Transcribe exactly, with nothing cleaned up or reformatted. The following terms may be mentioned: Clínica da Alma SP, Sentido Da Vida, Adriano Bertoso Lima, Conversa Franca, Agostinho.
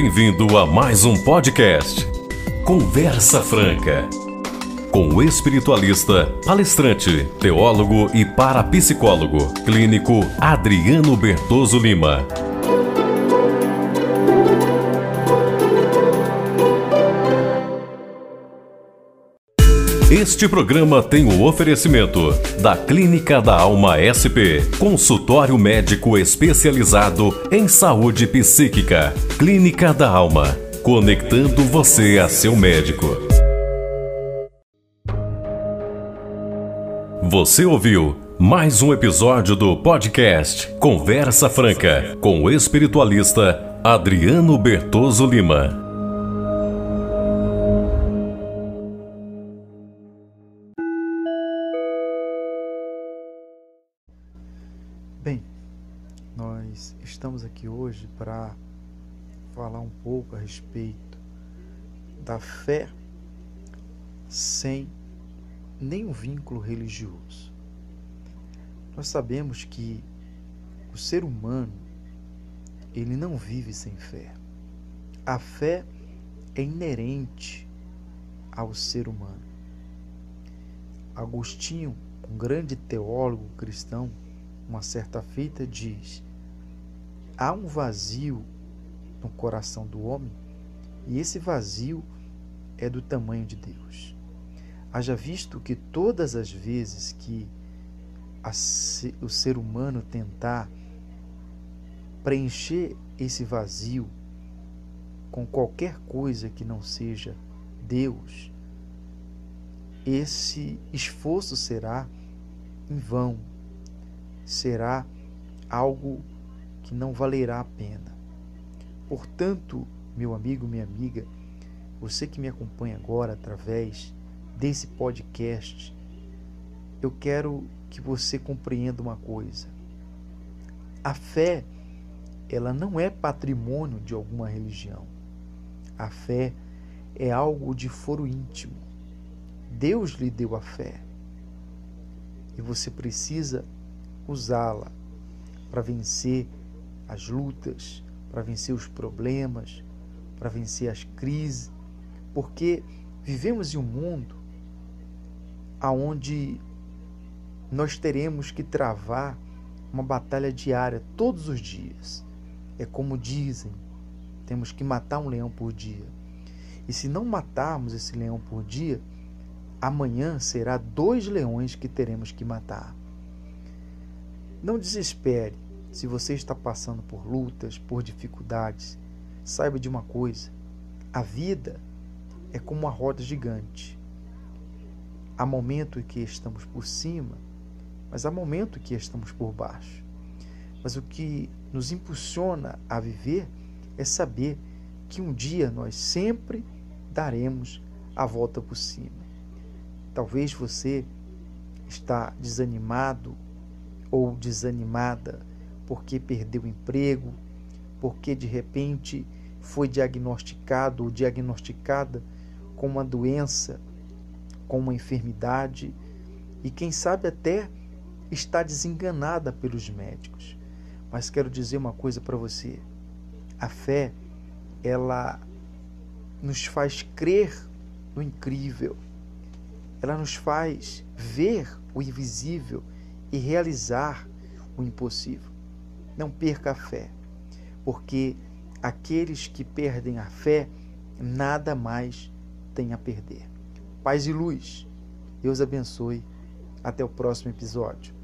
bem-vindo a mais um podcast Conversa Franca, com o espiritualista, palestrante, teólogo e parapsicólogo clínico Adriano Bertoso Lima. Este programa tem o oferecimento da Clínica da Alma S P, consultório médico especializado em saúde psíquica. Clínica da Alma, conectando você a seu médico. Você ouviu mais um episódio do podcast Conversa Franca, com o espiritualista Adriano Bertoso Lima. Bem, nós estamos aqui hoje para falar um pouco a respeito da fé sem nenhum vínculo religioso. Nós sabemos que o ser humano, ele não vive sem fé. A fé é inerente ao ser humano. Agostinho, um grande teólogo cristão, uma certa feita diz: há um vazio no coração do homem, e esse vazio é do tamanho de Deus. Haja visto que todas as vezes que a, o ser humano tentar preencher esse vazio com qualquer coisa que não seja Deus, esse esforço será em vão. Será algo que não valerá a pena. Portanto, meu amigo, minha amiga, você que me acompanha agora através desse podcast, eu quero que você compreenda uma coisa. A fé, ela não é patrimônio de alguma religião. A fé é algo de foro íntimo. Deus lhe deu a fé. E você precisa usá-la para vencer as lutas, para vencer os problemas, para vencer as crises, porque vivemos em um mundo onde nós teremos que travar uma batalha diária todos os dias. É como dizem, temos que matar um leão por dia. E se não matarmos esse leão por dia, amanhã será dois leões que teremos que matar. Não desespere se você está passando por lutas, por dificuldades. Saiba de uma coisa, a vida é como uma roda gigante. Há momentos que estamos por cima, mas há momentos que estamos por baixo. Mas o que nos impulsiona a viver é saber que um dia nós sempre daremos a volta por cima. Talvez você está desanimado ou desanimada porque perdeu o emprego, porque de repente foi diagnosticado ou diagnosticada com uma doença, com uma enfermidade, e quem sabe até está desenganada pelos médicos. Mas quero dizer uma coisa para você: a fé, ela nos faz crer no incrível, ela nos faz ver o invisível e realizar o impossível. Não perca a fé, porque aqueles que perdem a fé, nada mais têm a perder. Paz e luz. Deus abençoe. Até o próximo episódio.